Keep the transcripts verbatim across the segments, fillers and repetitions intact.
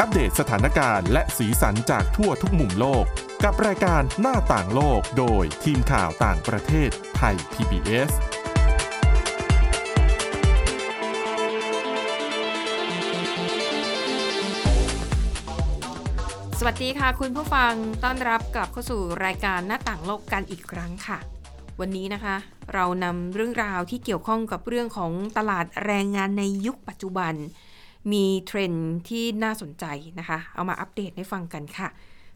อัปเดตสถานการณ์และสีสันจากทั่วทุกมุมโลกกับรายการหน้าต่างโลกโดยทีมข่าวต่างประเทศไทย พี บี เอสสวัสดีค่ะคุณผู้ฟังต้อนรับกลับเข้าสู่รายการหน้าต่างโลกกันอีกครั้งค่ะวันนี้นะคะเรานำเรื่องราวที่เกี่ยวข้องกับเรื่องของตลาดแรงงานในยุคปัจจุบันมีเทรนด์ที่น่าสนใจนะคะเอามาอัปเดตให้ฟังกันค่ะ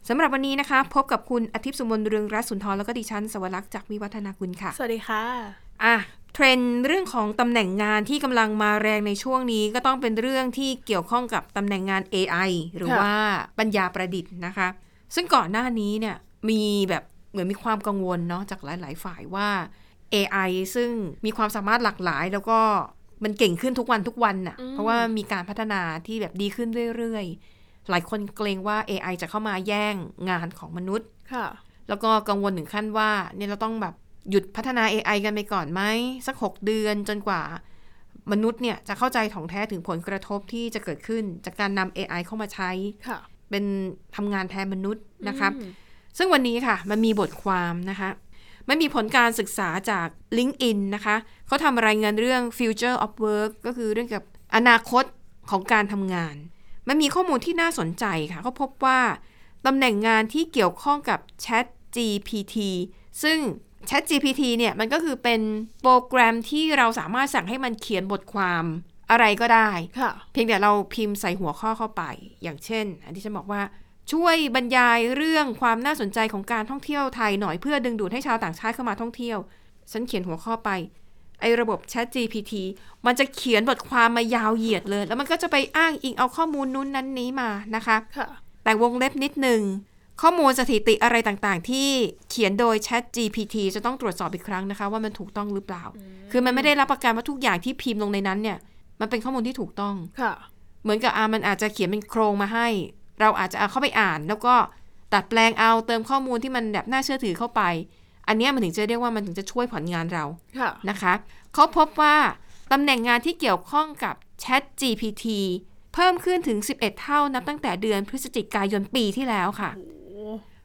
สำหรับวันนี้นะคะพบกับคุณอาทิตย์สุมนต์เรืองรัตน์สุนทรแล้วก็ดิฉันสวรักษ์จากวิวัฒนาคุณค่ะสวัสดีค่ะอ่ะเทรนด์เรื่องของตำแหน่งงานที่กำลังมาแรงในช่วงนี้ก็ต้องเป็นเรื่องที่เกี่ยวข้องกับตำแหน่งงาน เอ ไอ หรือว่าปัญญาประดิษฐ์นะคะซึ่งก่อนหน้านี้เนี่ยมีแบบเหมือนมีความกังวลเนาะจากหลายๆฝ่ายว่า เอ ไอ ซึ่งมีความสามารถหลากหลายแล้วก็มันเก่งขึ้นทุกวันทุกวันน่ะเพราะว่ามีการพัฒนาที่แบบดีขึ้นเรื่อยๆหลายคนเกรงว่า เอ ไอ จะเข้ามาแย่งงานของมนุษย์แล้วก็กังวลถึงขั้นว่าเนี่ยเราต้องแบบหยุดพัฒนา เอ ไอ กันไปก่อนไหมสักหกเดือนจนกว่ามนุษย์เนี่ยจะเข้าใจถ่องแท้ถึงผลกระทบที่จะเกิดขึ้นจากการนำ เอ ไอ เข้ามาใช้เป็นทำงานแทนมนุษย์นะคะซึ่งวันนี้ค่ะมันมีบทความนะคะมันมีผลการศึกษาจาก LinkedIn นะคะเขาทำรายงานเรื่อง Future of Work ก็คือเรื่องกับอนาคตของการทำงานมันมีข้อมูลที่น่าสนใจค่ะเขาพบว่าตำแหน่งงานที่เกี่ยวข้องกับ ChatGPT ซึ่งChatGPT เนี่ยมันก็คือเป็นโปรแกรมที่เราสามารถสั่งให้มันเขียนบทความอะไรก็ได้เพียงแต่เราพิมพ์ใส่หัวข้อเข้าไปอย่างเช่นอันที่ฉันบอกว่าช่วยบรรยายเรื่องความน่าสนใจของการท่องเที่ยวไทยหน่อยเพื่อดึงดูดให้ชาวต่างชาติเข้ามาท่องเที่ยวฉันเขียนหัวข้อไปไอ้ระบบ ChatGPT มันจะเขียนบทความมายาวเหยียดเลยแล้วมันก็จะไปอ้างอิงเอาข้อมูลนู้นนั้นนี้มานะคะแต่วงเล็บนิดนึงข้อมูลสถิติอะไรต่างๆที่เขียนโดย ChatGPT จะต้องตรวจสอบอีกครั้งนะคะว่ามันถูกต้องหรือเปล่าคือมันไม่ได้รับประกันว่าทุกอย่างที่พิมพ์ลงในนั้นเนี่ยมันเป็นข้อมูลที่ถูกต้องเหมือนกับอ่ะมันอาจจะเขียนเป็นโครงมาให้เราอาจจะเอาเข้าไปอ่านแล้วก็ตัดแปลงเอาเติมข้อมูลที่มันแบบน่าเชื่อถือเข้าไปอันนี้มันถึงจะเรียกว่ามันถึงจะช่วยผลงานเรานะคะเขาพบว่าตำแหน่งงานที่เกี่ยวข้องกับ ChatGPT เพิ่มขึ้นถึงสิบเอ็ดเท่านับตั้งแต่เดือนพฤศจิกายนปีที่แล้วค่ะ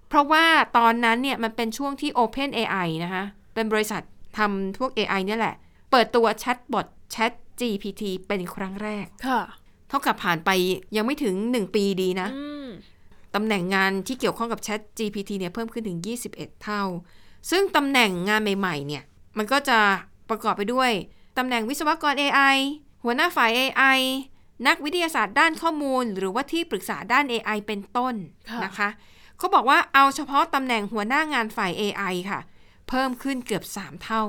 เพราะว่าตอนนั้นเนี่ยมันเป็นช่วงที่ OpenAI นะคะเป็นบริษัททำพวก เอ ไอ เนี่ยแหละเปิดตัวแชทบอท ChatGPT เป็นครั้งแรกค่ะเท่ากับผ่านไปยังไม่ถึงหนึ่งปีดีนะตำแหน่งงานที่เกี่ยวข้องกับ ChatGPT เนี่ยเพิ่มขึ้นถึงยี่สิบเอ็ดเท่าซึ่งตำแหน่งงานใหม่ๆเนี่ยมันก็จะประกอบไปด้วยตำแหน่งวิศวกร เอ ไอ หัวหน้าฝ่าย เอ ไอ นักวิทยาศาสตร์ด้านข้อมูลหรือว่าที่ปรึกษาด้าน เอ ไอ เป็นต้นนะคะเขาบอกว่าเอาเฉพาะตำแหน่งหัวหน้างานฝ่าย เอ ไอ ค่ะเพิ่มขึ้นเกือบสามเท่า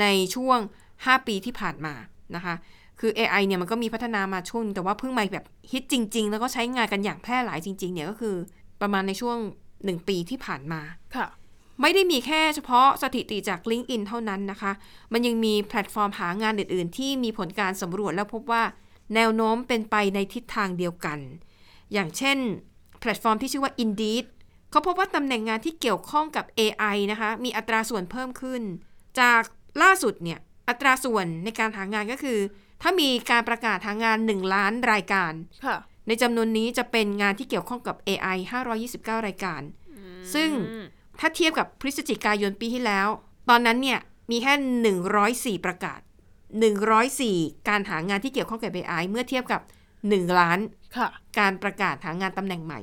ในช่วงห้าปีที่ผ่านมานะคะคือ เอ ไอ เนี่ยมันก็มีพัฒนามาช่วงแต่ว่าเพิ่งมาแบบฮิตจริงๆแล้วก็ใช้งานกันอย่างแพร่หลายจริงๆเนี่ยก็คือประมาณในช่วงหนึ่งปีที่ผ่านมาค่ะไม่ได้มีแค่เฉพาะสถิติจาก LinkedIn เท่านั้นนะคะมันยังมีแพลตฟอร์มหางานอื่นๆที่มีผลการสำรวจแล้วพบว่าแนวโน้มเป็นไปในทิศทางเดียวกันอย่างเช่นแพลตฟอร์มที่ชื่อว่า Indeed เขาพบว่าตำแหน่งงานที่เกี่ยวข้องกับ เอ ไอ นะคะมีอัตราส่วนเพิ่มขึ้นจากล่าสุดเนี่ยอัตราส่วนในการหางานก็คือถ้ามีการประกาศหางานหนึ่งล้านรายการในจำนวนนี้จะเป็นงานที่เกี่ยวข้องกับ เอ ไอ ห้าร้อยยี่สิบเก้ารายการซึ่งถ้าเทียบกับพฤศจิกายนปีที่แล้วตอนนั้นเนี่ยมีแค่หนึ่งร้อยสี่ประกาศหนึ่งร้อยสี่การหางานที่เกี่ยวข้องกับ เอ ไอ เมื่อเทียบกับหนึ่งล้านการประกาศหางานตำแหน่งใหม่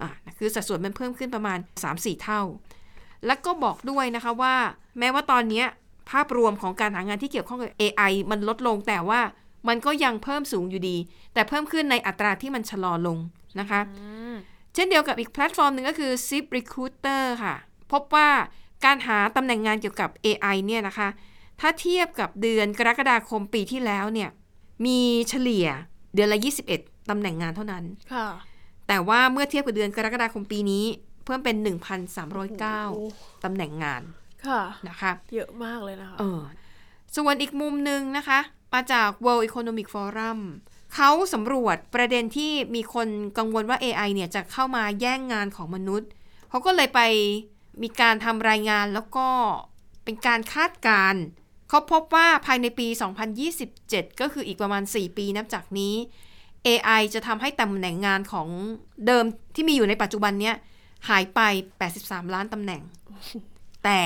อ่าคือสัดส่วนมันเพิ่มขึ้นประมาณ สามถึงสี่ เท่าแล้วก็บอกด้วยนะคะว่าแม้ว่าตอนนี้ภาพรวมของการหางานที่เกี่ยวข้องกับ เอ ไอ มันลดลงแต่ว่ามันก็ยังเพิ่มสูงอยู่ดีแต่เพิ่มขึ้นในอัตราที่มันชะลอลงนะคะเช่นเดียวกับอีกแพลตฟอร์มหนึ่งก็คือ Zip Recruiter ค่ะพบว่าการหาตำแหน่งงานเกี่ยวกับ เอ ไอ เนี่ยนะคะถ้าเทียบกับเดือนกรกฎาคมปีที่แล้วเนี่ยมีเฉลี่ยเดือนละยี่สิบเอ็ดตำแหน่งงานเท่านั้นค่ะแต่ว่าเมื่อเทียบกับเดือนกรกฎาคมปีนี้เพิ่มเป็น หนึ่งพันสามร้อยเก้า ตำแหน่งงานค่ะนะคะเยอะมากเลยนะคะเออส่วนอีกมุมนึงนะคะมาจาก World Economic Forum เขาสำรวจประเด็นที่มีคนกังวลว่า เอ ไอ เนี่ยจะเข้ามาแย่งงานของมนุษย์เขาก็เลยไปมีการทำรายงานแล้วก็เป็นการคาดการณ์เขาพบว่าภายในปีสองพันยี่สิบเจ็ดก็คืออีกประมาณสี่ปีนับจากนี้ เอ ไอ จะทำให้ตำแหน่งงานของเดิมที่มีอยู่ในปัจจุบันเนี้ยหายไปแปดสิบสามล้านตำแหน่ง แต่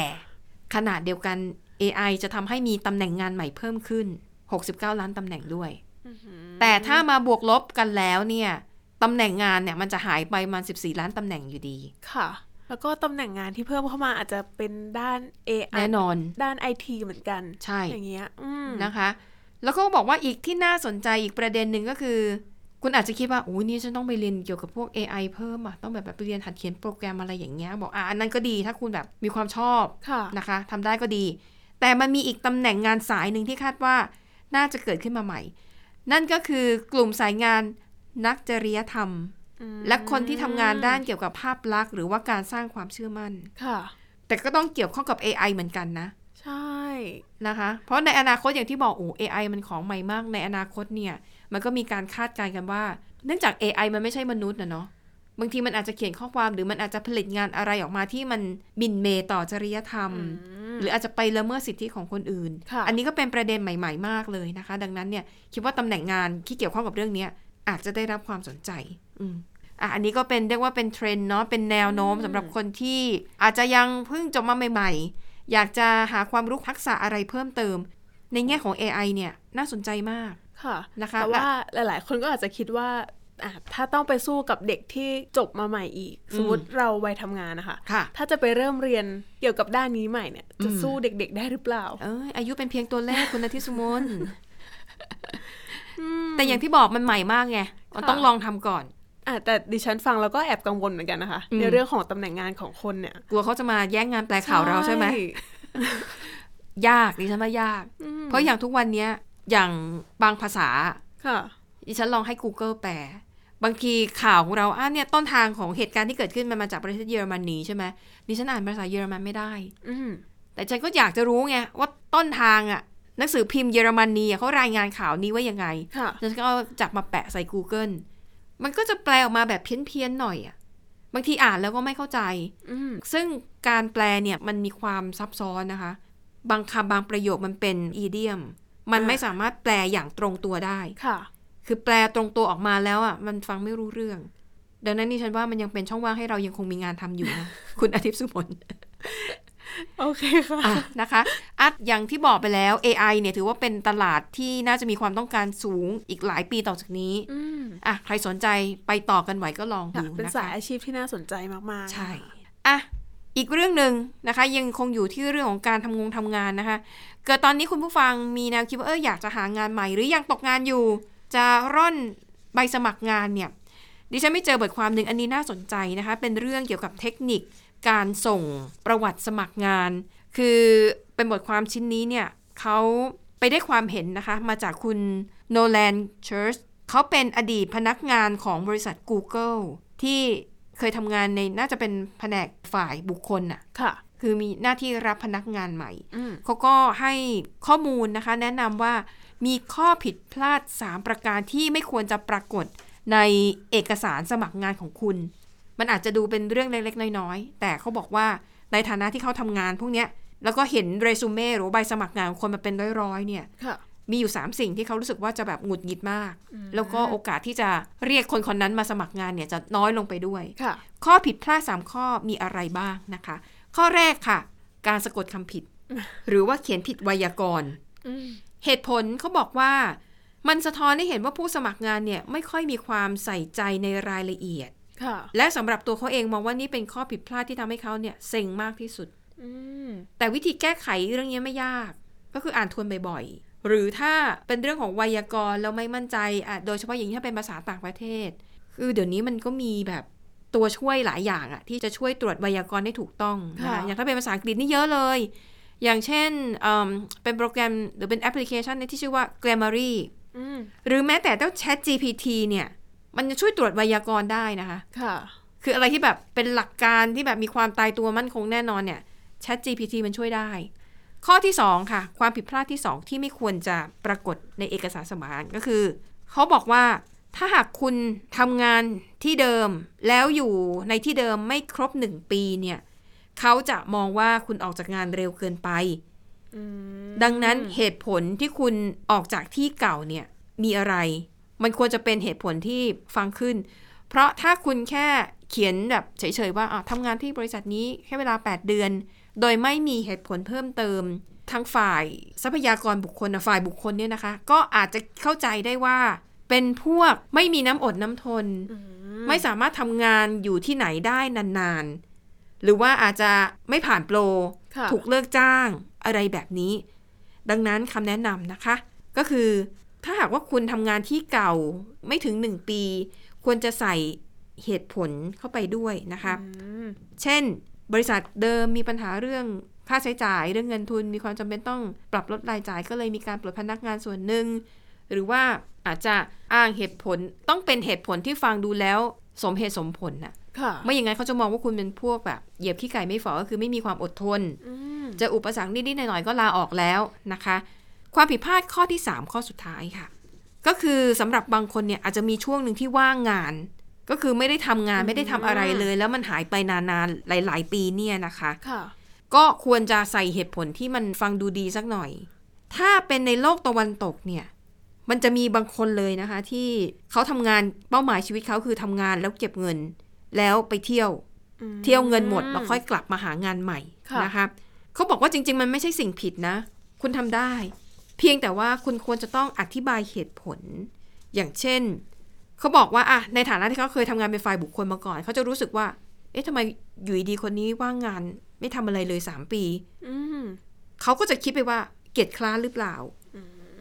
ขนาดเดียวกัน เอ ไอ จะทำให้มีตำแหน่งงานใหม่เพิ่มขึ้นหกสิบเก้าล้านตำแหน่งด้วย แต่ถ้ามาบวกลบกันแล้วเนี่ยตำแหน่งงานเนี่ยมันจะหายไปประมาณสิบสี่ล้านตำแหน่งอยู่ดีค่ะแล้วก็ตำแหน่งงานที่เพิ่มเข้ามาอาจจะเป็นด้าน เอ ไอ แน่นอนด้าน ไอ ที เหมือนกันใช่อย่างเงี้ยนะคะแล้วก็บอกว่าอีกที่น่าสนใจอีกประเด็นหนึ่งก็คือคุณอาจจะคิดว่าโอ้นี่ฉันต้องไปเรียนเกี่ยวกับพวก เอ ไอ เพิ่มอ่ะต้องแบบไปเรียนหัดเขียนโปรแกรมอะไรอย่างเงี้ยบอกอ่ะอันนั้นก็ดีถ้าคุณแบบมีความชอบนะคะทำได้ก็ดีแต่มันมีอีกตำแหน่งงานสายนึงที่คาดว่าน่าจะเกิดขึ้นมาใหม่นั่นก็คือกลุ่มสายงานนักจริยธรรมและคนที่ทำงานด้านเกี่ยวกับภาพลักษณ์หรือว่าการสร้างความเชื่อมั่นค่ะแต่ก็ต้องเกี่ยวข้องกับ เอ ไอ เหมือนกันนะใช่นะคะเพราะในอนาคตอย่างที่บอกโอ้ เอ ไอ มันของใหม่มากในอนาคตเนี่ยมันก็มีการคาดการณ์กันว่าเนื่องจาก เอ ไอ มันไม่ใช่มนุษย์นะเนาะบางทีมันอาจจะเขียนข้อความหรือมันอาจจะผลิตงานอะไรออกมาที่มันบินเมต่อจริยธรรมหรืออาจจะไปละเมิดสิทธิของคนอื่นอันนี้ก็เป็นประเด็นใหม่ๆมากเลยนะคะดังนั้นเนี่ยคิดว่าตำแหน่งงานที่เกี่ยวข้องกับเรื่องนี้อาจจะได้รับความสนใจอืมอ่ะอันนี้ก็เป็นเรียกว่าเป็นเทรนด์เนาะเป็นแนวโน้มสำหรับคนที่อาจจะยังเพิ่งจบมาใหม่ๆอยากจะหาความรู้ทักษะอะไรเพิ่มเติมในแง่ของ เอ ไอ เนี่ยน่าสนใจมากค่ะนะคะแต่ว่าหลายๆคนก็อาจจะคิดว่าอ่ะถ้าต้องไปสู้กับเด็กที่จบมาใหม่อีกสมมุติเราวัยทำงานนะคะถ้าจะไปเริ่มเรียนเกี่ยวกับด้านนี้ใหม่เนี่ยจะสู้เด็กๆได้หรือเปล่าเอ้ยอายุเป็นเพียงตัวเลขคุณอาทิตย์สุมน แต่อย่างที่บอกมันใหม่มากไงมันต้องลองทำก่อนอ่ะแต่ดิฉันฟังแล้วก็แอบกังวลเหมือนกันนะคะในเรื่องของตำแหน่งงานของคนเนี่ยกลัวเขาจะมาแย่งงานแปลข่าวเราใช่ไหม ยากดิฉันว่ายากเพราะอย่างทุกวันนี้อย่างบางภาษาดิฉันลองให้ Google แปลบางทีข่าวของเราอ่ะเนี่ยต้นทางของเหตุการณ์ที่เกิดขึ้นมันมาจากประเทศเยอรมนีใช่ไหมดิฉันอ่านภาษาเยอรมันไม่ได้แต่ฉันก็อยากจะรู้ไงว่าต้นทางอ่ะหนังสือพิมพ์เยอรมนีเขารายงานข่าวนี้ว่ายังไงแล้วก็จับมาแปะใส่ Google มันก็จะแปลออกมาแบบเพี้ยนๆหน่อยอ่ะบางทีอ่านแล้วก็ไม่เข้าใจซึ่งการแปลเนี่ยมันมีความซับซ้อนนะคะบางคำบางประโยคมันเป็นอีเดียมมันไม่สามารถแปลอย่างตรงตัวได้ค่ะคือแปลตรงตัวออกมาแล้วอ่ะมันฟังไม่รู้เรื่องดังนั้นนี่ฉันว่ามันยังเป็นช่องว่างให้เรายังคงมีงานทำอยู่นะ คุณอาทิตย์สุพลโอเคค่ะนะคะอัดอย่างที่บอกไปแล้ว เอ ไอ เนี่ยถือว่าเป็นตลาดที่น่าจะมีความต้องการสูงอีกหลายปีต่อจากนี้อ่ะใครสนใจไปต่อกันไหวก็ลองดูนะคะเป็นสายอาชีพที่น่าสนใจมากๆใช่อ่ะอีกเรื่องนึงนะคะยังคงอยู่ที่เรื่องของการทำงงทำงานนะคะเกิดตอนนี้คุณผู้ฟังมีแนวคิดว่าเอออยากจะหางานใหม่หรือยังตกงานอยู่จะร่อนใบสมัครงานเนี่ยดิฉันไม่เจอบทความนึงอันนี้น่าสนใจนะคะเป็นเรื่องเกี่ยวกับเทคนิคการส่งประวัติสมัครงานคือเป็นบทความชิ้นนี้เนี่ยเขาไปได้ความเห็นนะคะมาจากคุณโนแลนเชิร์ชเขาเป็นอดีตพนักงานของบริษัท Google ที่เคยทำงานในน่าจะเป็นแผนกฝ่ายบุคคลน่ะค่ะคือมีหน้าที่รับพนักงานใหม่เขาก็ให้ข้อมูลนะคะแนะนำว่ามีข้อผิดพลาดสามประการที่ไม่ควรจะปรากฏในเอกสารสมัครงานของคุณมันอาจจะดูเป็นเรื่องเล็กๆน้อยๆแต่เขาบอกว่าในฐานะที่เขาทำงานพวกเนี้ยแล้วก็เห็นเรซูเม่หรือใบสมัครงานของคนมาเป็นร้อยๆเนี่ยมีอยู่สามสิ่งที่เขารู้สึกว่าจะแบบหงุดหงิดมากแล้วก็โอกาสที่จะเรียกคนคนนั้นมาสมัครงานเนี่ยจะน้อยลงไปด้วยข้อผิดพลาดสามข้อมีอะไรบ้างนะคะข้อแรกค่ะการสะกดคำผิดหรือว่าเขียนผิดไวยากรณ์เหตุผลเขาบอกว่ามันสะท้อนให้เห็นว่าผู้สมัครงานเนี่ยไม่ค่อยมีความใส่ใจในรายละเอียดและสำหรับตัวเขาเองมองว่านี่เป็นข้อผิดพลาดที่ทำให้เขาเนี่ยเซ็งมากที่สุดแต่วิธีแก้ไขเรื่องนี้ไม่ยากก็คืออ่านทวนบ่อยๆหรือถ้าเป็นเรื่องของไวยากรณ์แล้วไม่มั่นใจอ่ะโดยเฉพาะอย่างถ้าเป็นภาษาต่างประเทศคือเดี๋ยวนี้มันก็มีแบบตัวช่วยหลายอย่างอ่ะที่จะช่วยตรวจไวยากรณ์ได้ถูกต้องนะคะอย่างถ้าเป็นภาษาอังกฤษนี่เยอะเลยอย่างเช่น เ, เป็นโปรแกรมหรือเป็นแอปพลิเคชันที่ชื่อว่า Grammarly หรือแม้แต่เจ้า ChatGPT เนี่ยมันจะช่วยตรวจไวยากรณ์ได้นะคะค่ะคืออะไรที่แบบเป็นหลักการที่แบบมีความตายตัวมั่นคงแน่นอนเนี่ย ChatGPT มันช่วยได้ข้อที่สองค่ะความผิดพลาดที่สองที่ไม่ควรจะปรากฏในเอกสารสมัครงานก็คือเขาบอกว่าถ้าหากคุณทำงานที่เดิมแล้วอยู่ในที่เดิมไม่ครบหนึ่งปีเนี่ยเขาจะมองว่าคุณออกจากงานเร็วเกินไปดังนั้นเหตุผลที่คุณออกจากที่เก่าเนี่ยมีอะไร มันควรจะเป็นเหตุผลที่ฟังขึ้นเพราะถ้าคุณแค่เขียนแบบเฉยๆว่าทำงานที่บริษัทนี้แค่เวลาแปดเดือนโดยไม่มีเหตุผลเพิ่มเติมทางฝ่ายทรัพยากรบุคคลฝ่ายบุคคลเนี่ยนะคะก็อาจจะเข้าใจได้ว่าเป็นพวกไม่มีน้ำอดน้ำทนไม่สามารถทำงานอยู่ที่ไหนได้นานๆหรือว่าอาจจะไม่ผ่านโปรถูกเลิกจ้างอะไรแบบนี้ดังนั้นคำแนะนำนะคะก็คือถ้าหากว่าคุณทำงานที่เก่าไม่ถึงหนึ่งปีควรจะใส่เหตุผลเข้าไปด้วยนะคะเช่นบริษัทเดิมมีปัญหาเรื่องค่าใช้จ่ายเรื่องเงินทุนมีความจำเป็นต้องปรับลดรายจ่ายก็เลยมีการปลดพนักงานส่วนหนึ่งหรือว่าอาจจะอ้างเหตุผลต้องเป็นเหตุผลที่ฟังดูแล้วสมเหตุสมผลน่ะไม่อย่างนั้นเขาจะมองว่าคุณเป็นพวกแบบเหยียบขี้ไก่ไม่ฝ่อก็คือไม่มีความอดทนจะอุปสรรคนิดๆหน่อยๆก็ลาออกแล้วนะคะความผิดพลาดข้อที่สามข้อสุดท้ายค่ะก็คือสำหรับบางคนเนี่ยอาจจะมีช่วงหนึ่งที่ว่างงานก็คือไม่ได้ทำงานไม่ได้ทำอะไรเลยแล้วมันหายไปนานๆหลายๆปีเนี่ยนะคะก็ควรจะใส่เหตุผลที่มันฟังดูดีสักหน่อยถ้าเป็นในโลกตะวันตกเนี่ยมันจะมีบางคนเลยนะคะที่เขาทำงานเป้าหมายชีวิตเขาคือทำงานแล้วเก็บเงินแล้วไปเที่ยวเที่ยวเงินหมดแล้วค่อยกลับมาหางานใหม่นะคะเขาบอกว่าจริงๆมันไม่ใช่สิ่งผิดนะคุณทำได้เพียงแต่ว่าคุณควรจะต้องอธิบายเหตุผลอย่างเช่นเขาบอกว่าอะในฐานะที่เขาเคยทำงานเป็นฝ่ายบุคคลมาก่อนเขาจะรู้สึกว่าเอ๊ะทำไมอยู่ดีคนนี้ว่างงานไม่ทำอะไรเลยสามปีเขาก็จะคิดไปว่าเกียจคร้านหรือเปล่า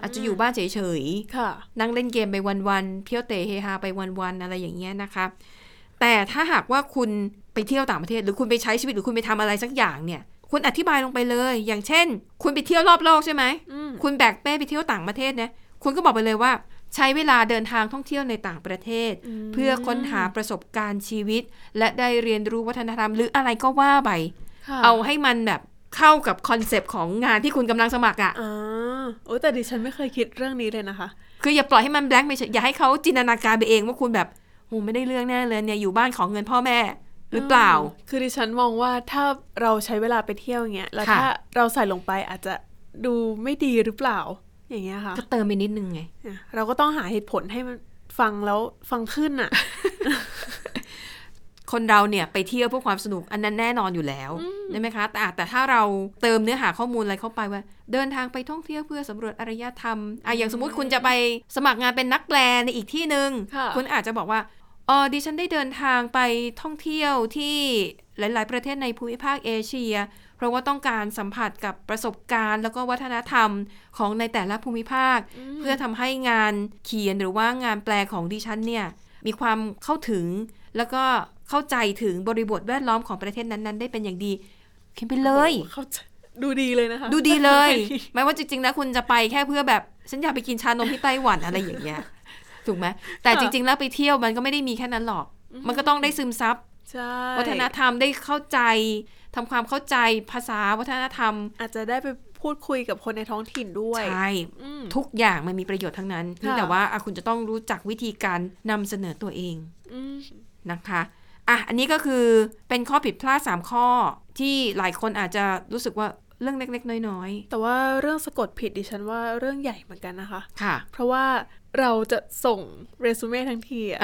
อาจจะอยู่บ้านเฉยๆนั่งเล่นเกมไปวันๆเที่ยวเตะเฮฮาไปวันๆอะไรอย่างเงี้ยนะคะแต่ถ้าหากว่าคุณไปเที่ยวต่างประเทศหรือคุณไปใช้ชีวิตหรือคุณไปทำอะไรสักอย่างเนี่ยคุณอธิบายลงไปเลยอย่างเช่นคุณไปเที่ยวรอบโลกใช่ไหมคุณแบกเป้ไปเที่ยวต่างประเทศนะคุณก็บอกไปเลยว่าใช้เวลาเดินทางท่องเที่ยวในต่างประเทศเพื่อค้นหาประสบการณ์ชีวิตและได้เรียนรู้วัฒนธรรมหรืออะไรก็ว่าไปเอาให้มันแบบเข้ากับคอนเซปต์ของงานที่คุณกำลังสมัครอ่ะอ๋อโอ้แต่ดิฉันไม่เคยคิดเรื่องนี้เลยนะคะคืออย่าปล่อยให้มันแบล็คไม่ใช่อย่าให้เขาจินตนาการไปเองว่าคุณแบบโหไม่ได้เรื่องแน่เลยเนี่ยอยู่บ้านของเงินพ่อแม่หรือเปล่าคือดิฉันมองว่าถ้าเราใช้เวลาไปเที่ยวอย่างเงี้ยแล้วถ้าเราใส่ลงไปอาจจะดูไม่ดีหรือเปล่าอย่างเงี้ยค่ะก็เติมไปนิดนึงไงเราก็ต้องหาเหตุผลให้มันฟังแล้วฟังขึ้นอ่ะ คนเราเนี่ยไปเที่ยวเพื่อความสนุกอันนั้นแน่นอนอยู่แล้วใช่ไหมคะแต่แต่ถ้าเราเติมเนื้อหาข้อมูลอะไรเข้าไปว่าเดินทางไปท่องเที่ยวเพื่อสำรวจอารยธรรมอ่ะอย่างสมมติคุณจะไปสมัครงานเป็นนักแปลในอีกที่นึงคุณอาจจะบอกว่าอ๋อดิฉันได้เดินทางไปท่องเที่ยวที่หลายๆประเทศในภูมิภาคเอเชียเพราะว่าต้องการสัมผัสกับประสบการณ์แล้วก็วัฒนธรรมของในแต่ละภูมิภาคเพื่อทำให้งานเขียนหรือว่างานแปลของดิฉันเนี่ยมีความเข้าถึงแล้วก็เข้าใจถึงบริบทแวดล้อมของประเทศนั้นๆได้เป็นอย่างดีเขียนไปเลยดูดีเลยนะคะดูดีเลยหมายว่าจริงๆนะคุณจะไปแค่เพื่อแบบฉันอยากไปกินชานมที่ไต้หวันอะไรอย่างเงี้ยถูกไหมแต่จริงๆแล้วไปเที่ยวมันก็ไม่ได้มีแค่นั้นหรอกมันก็ต้องได้ซึมซับวัฒนธรรมได้เข้าใจทำความเข้าใจภาษาวัฒนธรรมอาจจะได้ไปพูดคุยกับคนในท้องถิ่นด้วยใช่ทุกอย่างมันมีประโยชน์ทั้งนั้นแต่ว่าคุณจะต้องรู้จักวิธีการนำเสนอตัวเองนะคะอ่ะอันนี้ก็คือเป็นข้อผิดพลาดสามข้อที่หลายคนอาจจะรู้สึกว่าเรื่องเล็กๆน้อยๆแต่ว่าเรื่องสะกดผิดดิฉันว่าเรื่องใหญ่เหมือนกันนะคะค่ะเพราะว่าเราจะส่งเรซูเม่ทั้งทีอ่ะ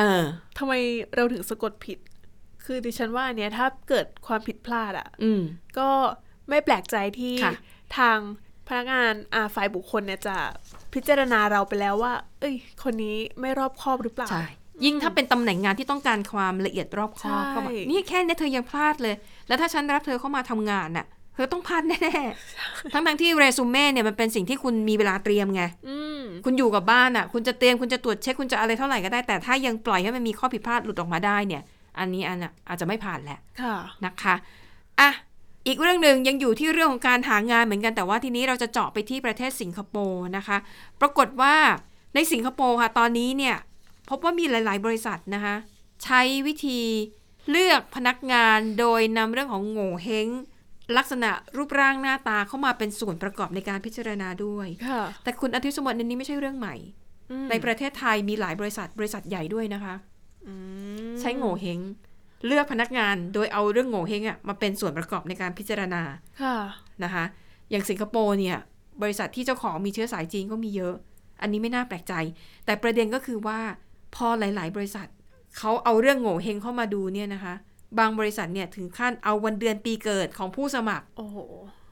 ทำไมเราถึงสะกดผิดคือดิฉันว่าอันเนี้ยถ้าเกิดความผิดพลาดอ่ะก็ไม่แปลกใจที่ทางพนักงานอ่าฝ่ายบุคคลเนี่ยจะพิจารณาเราไปแล้วว่าเอ้ยคนนี้ไม่รอบคอบหรือเปล่ายิ่งถ้าเป็นตำแหน่งงานที่ต้องการความละเอียดรอบคอบก็แบบนี่แค่นี้เธอยังพลาดเลยแล้วถ้าฉันรับเธอเข้ามาทำงานน่ะเธอต้องพลาดแน่ๆทั้งๆที่เรซูเม่เนี่ยมันเป็นสิ่งที่คุณมีเวลาเตรียมไงคุณอยู่กับบ้านน่ะคุณจะเตรียมคุณจะตรวจเช็คคุณจะอะไรเท่าไหร่ก็ได้แต่ถ้ายังปล่อยให้มันมีข้อผิดพลาดหลุดออกมาได้เนี่ยอันนี้อันน่ะอาจจะไม่ผ่านแหละนะคะอ่ะอีกเรื่องนึงยังอยู่ที่เรื่องของการหางานเหมือนกันแต่ว่าทีนี้เราจะเจาะไปที่ประเทศสิงคโปร์นะคะปรากฏว่าในสิงคโปร์ค่ะตอนนี้เนี่ยพบว่ามีหลายๆบริษัทนะคะใช้วิธีเลือกพนักงานโดยนำเรื่องของโง่เฮงลักษณะรูปร่างหน้าตาเข้ามาเป็นส่วนประกอบในการพิจารณาด้วยแต่คุณอาทิตย์สมบัตินี้ไม่ใช่เรื่องใหม่ในประเทศไทยมีหลายบริษัทบริษัทใหญ่ด้วยนะคะใช้โง่เฮงเลือกพนักงานโดยเอาเรื่องโง่เฮงอ่ะมาเป็นส่วนประกอบในการพิจารณานะคะอย่างสิงคโปร์เนี่ยบริษัทที่เจ้าของมีเชื้อสายจีนก็มีเยอะ อันนี้ไม่น่าแปลกใจแต่ประเด็นก็คือว่าพอหลายๆบริษัทเขาเอาเรื่องโง่เฮงเข้ามาดูเนี่ยนะคะบางบริษัทเนี่ยถึงขั้นเอาวันเดือนปีเกิดของผู้สมัคร oh.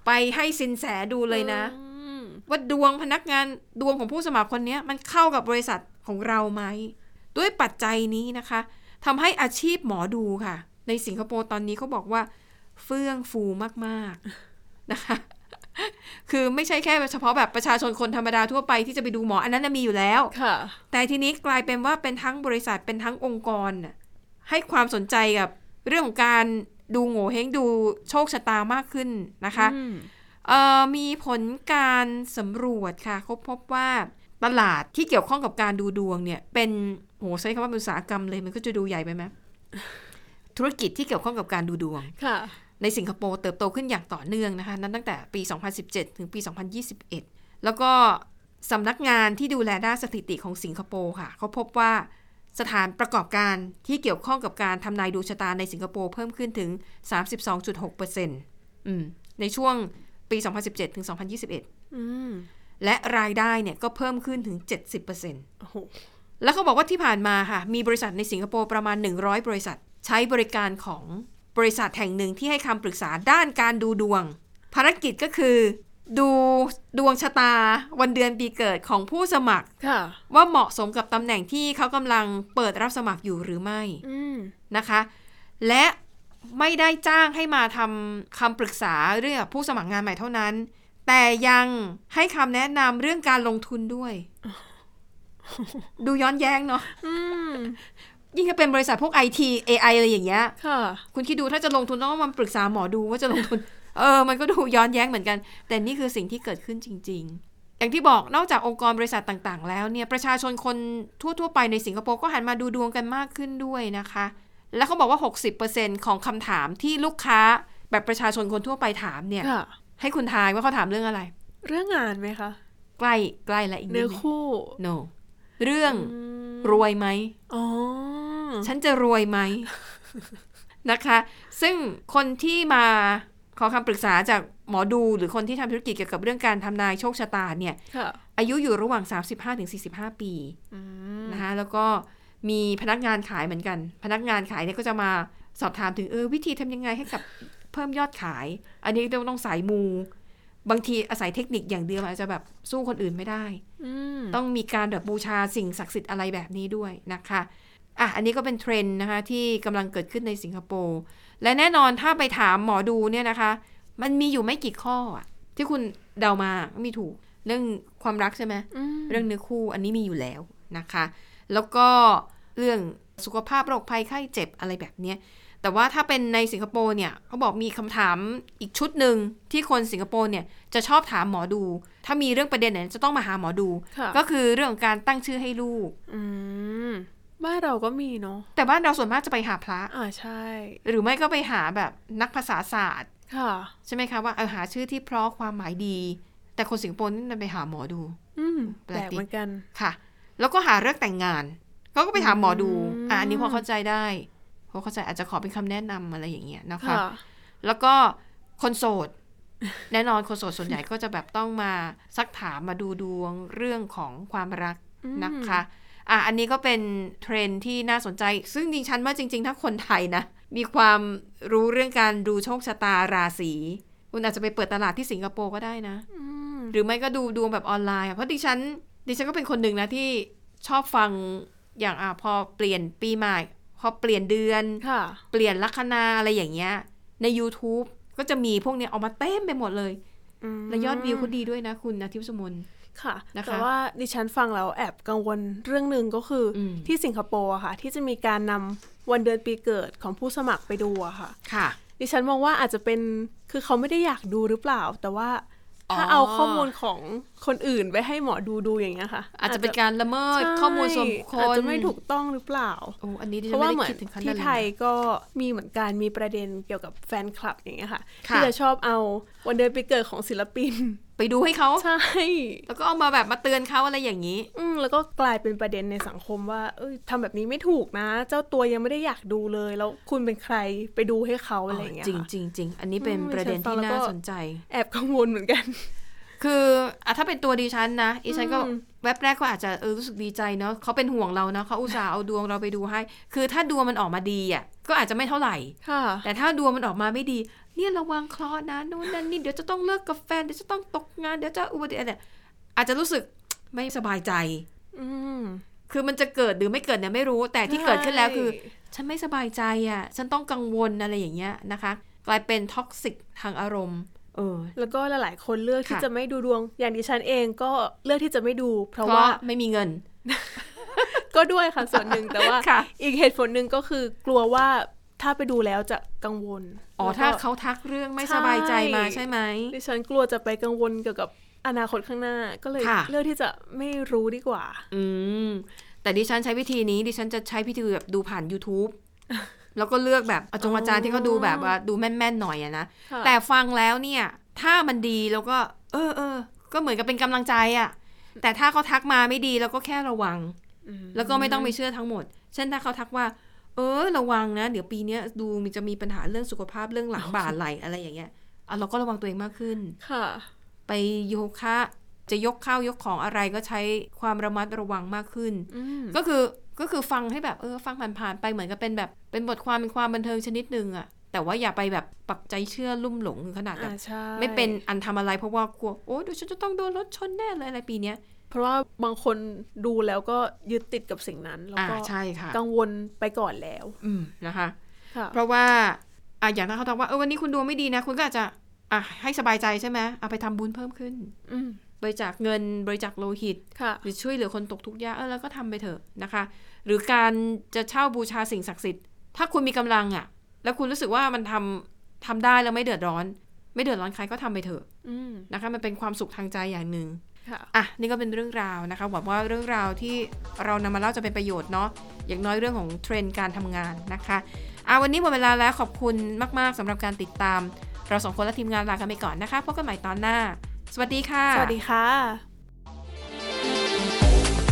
ไปให้สินแสดูเลยนะ mm. ว่าดวงพนักงานดวงของผู้สมัครคนนี้มันเข้ากับบริษัทของเราไหมด้วยปัจจัยนี้นะคะทำให้อาชีพหมอดูค่ะในสิงคโปร์ตอนนี้เขาบอกว่าเฟื่องฟูมากๆนะคะคือไม่ใช่แค่เฉพาะแบบประชาชนคนธรรมดาทั่วไปที่จะไปดูหมออันนั้นมีอยู่แล้วแต่ทีนี้กลายเป็นว่าเป็นทั้งบริษัทเป็นทั้งองค์กรให้ความสนใจกับเรื่องของการดูโง่เฮงดูโชคชะตามากขึ้นนะคะมีผลการสำรวจค่ะเขาพบว่าตลาดที่เกี่ยวข้องกับการดูดวงเนี่ยเป็นโหใช้คำว่าอุตสาหกรรมเลยมันก็จะดูใหญ่ไปไหม ธุรกิจที่เกี่ยวข้องกับการดูดวงในสิงคโปร์เติบโตขึ้นอย่างต่อเนื่องนะคะนั้นตั้งแต่ปีสองพันสิบเจ็ดถึงปีสองพันยี่สิบเอ็ดแล้วก็สำนักงานที่ดูแลด้านสถิติของสิงคโปร์ค่ะเขาพบว่าสถานประกอบการที่เกี่ยวข้องกับการทำนายดวงชะตาในสิงคโปร์เพิ่มขึ้นถึง สามสิบสองจุดหกเปอร์เซ็นต์ อืมในช่วงปีสองพันสิบเจ็ดถึงสองพันยี่สิบเอ็ดอืมและรายได้เนี่ยก็เพิ่มขึ้นถึง เจ็ดสิบเปอร์เซ็นต์ โอ้โหแล้วเขาบอกว่าที่ผ่านมาค่ะมีบริษัทในสิงคโปร์ประมาณหนึ่งร้อยบริษัทใช้บริการของบริษัทแห่งหนึ่งที่ให้คำปรึกษาด้านการดูดวงภารกิจก็คือดูดวงชะตาวันเดือนปีเกิดของผู้สมัครว่าเหมาะสมกับตำแหน่งที่เขากำลังเปิดรับสมัครอยู่หรือไม่นะคะและไม่ได้จ้างให้มาทำคำปรึกษาเรื่องผู้สมัครงานใหม่เท่านั้นแต่ยังให้คำแนะนำเรื่องการลงทุนด้วยดูย้อนแย้งเนาะยิ่งถ้าเป็นบริษัทพวก ไอ ที เอ ไอ อะไรอย่างเงี้ยค่ะคุณคิดดูถ้าจะลงทุนต้องมาปรึกษาหมอดูว่าจะลงทุน เออมันก็ดูย้อนแย้งเหมือนกันแต่นี่คือสิ่งที่เกิดขึ้นจริงๆอย่างที่บอกนอกจากองค์กรบริษัทต่างๆแล้วเนี่ยประชาชนคนทั่วๆไปในสิงคโปร์ก็หันมาดูดวงกันมากขึ้นด้วยนะคะแล้วเขาบอกว่า หกสิบเปอร์เซ็นต์ ของคำถามที่ลูกค้าแบบประชาชนคนทั่วไปถามเนี่ยให้คุณทายว่าเขาถามเรื่องอะไรเรื่องงานไหมคะใกล้ใกล้ละอีกนิดนึงเรื่องคู่ no เรื่องรวยไหมอ๋อฉันจะรวยไหม นะคะซึ่งคนที่มาขอคำปรึกษาจากหมอดูหรือคนที่ทำธุรกิจเกี่ยวกับเรื่องการทำนายโชคชะตาเนี่ย อายุอยู่ระหว่าง สามสิบห้าถึงสี่สิบห้า ปีนะคะแล้วก็มีพนักงานขายเหมือนกันพนักงานขายเนี่ยก็จะมาสอบถามถึงเออวิธีทำยังไงให้กับ เพิ่มยอดขายอันนี้ต้องสายมูบางทีอาศัยเทคนิคอย่างเดียวอาจจะแบบสู้คนอื่นไม่ได้ต้องมีการแบบบูชาสิ่งศักดิ์สิทธิ์อะไรแบบนี้ด้วยนะคะอ่ะอันนี้ก็เป็นเทรนด์นะคะที่กำลังเกิดขึ้นในสิงคโปร์และแน่นอนถ้าไปถามหมอดูเนี่ยนะคะมันมีอยู่ไม่กี่ข้อที่คุณเดามาไม่ถูกเรื่องความรักใช่ไหมเรื่องเนื้อคู่อันนี้มีอยู่แล้วนะคะแล้วก็เรื่องสุขภาพโรคภัยไข้เจ็บอะไรแบบนี้แต่ว่าถ้าเป็นในสิงคโปร์เนี่ยเขาบอกมีคำถามอีกชุดหนึ่งที่คนสิงคโปร์เนี่ยจะชอบถามหมอดูถ้ามีเรื่องประเด็นไหนจะต้องมาหาหมอดูก็คือเรื่องของการตั้งชื่อให้ลูกบ้านเราก็มีเนาะแต่บ้านเราส่วนมากจะไปหาพระอ่าใช่หรือไม่ก็ไปหาแบบนักภาษาศาสตร์ใช่ไหมคะว่าเอาหาชื่อที่เพราะความหมายดีแต่คนสิงคโปร์นี่มันไปหาหมอดูแปลกเหมือนกันค่ะแล้วก็หาเรื่องแต่งงานเขาก็ไปถามหมอดูอ่าอันนี้พอเข้าใจได้เขาเข้าใจอาจจะขอเป็นคำแนะนำอะไรอย่างเงี้ยนะคะแล้วก็คนโสดแน่นอนคนโสดส่วนใหญ่ก็จะแบบต้องมาซักถามมาดูดวงเรื่องของความรักนะคะอ่ะอันนี้ก็เป็นเทรนด์ที่น่าสนใจซึ่งดิฉันว่าจริงๆถ้าคนไทยนะมีความรู้เรื่องการดูโชคชะตาราศีคุณอาจจะไปเปิดตลาดที่สิงคโปร์ก็ได้นะหรือไม่ก็ดูดวงแบบออนไลน์เพราะดิฉันดิฉันก็เป็นคนหนึ่งนะที่ชอบฟังอย่างอ่ะพอเปลี่ยนปีใหม่พอเปลี่ยนเดือนเปลี่ยนลัคนาอะไรอย่างเงี้ยใน YouTube ก็จะมีพวกเนี้ยออกมาเต็มไปหมดเลยและยอดวิวเขาดีด้วยนะคุณอาทิตย์สมนค่ะนะคะแต่ว่าดิฉันฟังแล้วแอบกังวลเรื่องนึงก็คือที่สิงคโปร์ค่ะที่จะมีการนำวันเดือนปีเกิดของผู้สมัครไปดูอะค่ะค่ะดิฉันมองว่าอาจจะเป็นคือเขาไม่ได้อยากดูหรือเปล่าแต่ว่าถ้าเอาข้อมูลของคนอื่นไปให้หมอดูดูอย่างเงี้ยค่ะอาจจะเป็นการละเมิดข้อมูลส่วนบุคคลอาจจะไม่ถูกต้องหรือเปล่าโอ้อันนี้ดิฉันไม่ได้คิดถึงขั้นนั้นที่ไทยก็มีเหมือนกันมีประเด็นเกี่ยวกับแฟนคลับอย่างเงี้ยค่ะที่จะชอบเอาวันเดือนปีเกิดของศิลปินไปดูให้เขาใช่แล้วก็เอามาแบบมาเตือนเขาอะไรอย่างงี้อืมแล้วก็กลายเป็นประเด็นในสังคมว่าเอ้ยทำแบบนี้ไม่ถูกนะเจ้าตัวยังไม่ได้อยากดูเลยแล้วคุณเป็นใครไปดูให้เขาอะไรอย่างเงี้ยจริงๆๆอันนี้เป็นประเด็นที่น่าสนใจแอบกังวลเหมือนกัน คืออ่ะถ้าเป็นตัวดิฉันนะดิฉันก็แวบแรกก็อาจจะเออรู้สึกดีใจเนาะเขาเป็นห่วงเราเนาะเขาอุตส่าห์เอาดวงเราไปดูให้คือถ้าดวงมันออกมาดีอ่ะก็อาจจะไม่เท่าไหร่แต่ถ้าดวงมันออกมาไม่ดีเนี่ยระวังเคราะห์นะนู่นนั่นนี่เดี๋ยวจะต้องเลิกกับแฟนเดี๋ยวจะต้องตกงานเดี๋ยวจะอุบัติเหตุเนี่ยอาจจะรู้สึกไม่สบายใจคือมันจะเกิดหรือไม่เกิดเนี่ยไม่รู้แต่ที่เกิดขึ้นแล้วคือฉันไม่สบายใจอ่ะฉันต้องกังวลอะไรอย่างเงี้ยนะคะกลายเป็นท็อกซิกทางอารมณ์เออแล้วก็หลายๆคนเลือกที่จะไม่ดูดวงอย่างดิฉันเองก็เลือกที่จะไม่ดูเพราะว่าไม่มีเงิน ก็ด้วยค่ะส่วนหนึ่งแต่ว่า อีกเหตุผลหนึ่งก็คือกลัวว่าถ้าไปดูแล้วจะกังวลอ๋อถ้าเขาทักเรื่องไม่สบายใจมาใช่ไหมดิฉันกลัวจะไปกังวลเกี่ยวกับอนาคตข้างหน้าก็เลยเลือกที่จะไม่รู้ดีกว่าอืมแต่ดิฉันใช้วิธีนี้ดิฉันจะใช้วิธีแบบดูผ่าน YouTube แล้วก็เลือกแบบอาจารย์อาจารย์ที่เขาดูแบบว่าดูแม่นๆหน่อยอะนะแต่ฟังแล้วเนี่ยถ้ามันดีแล้วก็เออๆก็เหมือนกับเป็นกำลังใจอะแต่ถ้าเขาทักมาไม่ดีเราก็แค่ระวังแล้วก็ไม่ต้องไปเชื่อทั้งหมดเช่นถ้าเขาทักว่าเออระวังนะเดี๋ยวปีนี้ดูมีจะมีปัญหาเรื่องสุขภาพเรื่องหลังบ่าไหลอะไรอย่างเงี้ยอ่ะเราก็ระวังตัวเองมากขึ้นค่ะไปโยคะจะยกข้าวยกของอะไรก็ใช้ความระมัดระวังมากขึ้นก็คือก็คือฟังให้แบบเออฟังผ่านๆไปเหมือนกับเป็นแบบเป็นบทความเป็นความบันเทิงชนิดนึงอะแต่ว่าอย่าไปแบบปักใจเชื่อลุ่มหลงขนาดแบบไม่เป็นอันทำอะไรเพราะว่ากลัวโอ้เดี๋ยวฉันจะต้องโดนรถชนแน่เลยอะไรปีเนี้ยเพราะว่าบางคนดูแล้วก็ยึดติดกับสิ่งนั้นแล้วก็กังวลไปก่อนแล้วนะคะเพราะว่าอ่ะอย่างถ้าเขาบอกว่าเออวันนี้คุณดวงไม่ดีนะคุณก็อาจจะอ่ะให้สบายใจใช่ไหมเอาไปทำบุญเพิ่มขึ้นบริจาคเงินบริจาคโลหิตหรือช่วยเหลือคนตกทุกข์ยากเออแล้วก็ทำไปเถอะนะคะหรือการจะเช่าบูชาสิ่งศักดิ์สิทธิ์ถ้าคุณมีกำลังอ่ะแล้วคุณรู้สึกว่ามันทำทำได้แล้วไม่เดือดร้อนไม่เดือดร้อนใครก็ทำไปเถอะนะคะมันเป็นความสุขทางใจอย่างนึงอ่ะนี่ก็เป็นเรื่องราวนะคะหวังว่าเรื่องราวที่เรานำมาเล่าจะเป็นประโยชน์เนาะอย่างน้อยเรื่องของเทรนด์การทำงานนะคะอ่ะวันนี้หมดเวลาแล้วขอบคุณมากๆสำหรับการติดตามเราสองคนและทีมงานลากันไปก่อนนะคะพบกันใหม่ตอนหน้าสวัสดีค่ะสวัสดีค่ะ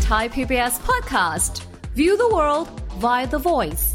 Thai พี บี เอส Podcast View the World via the Voice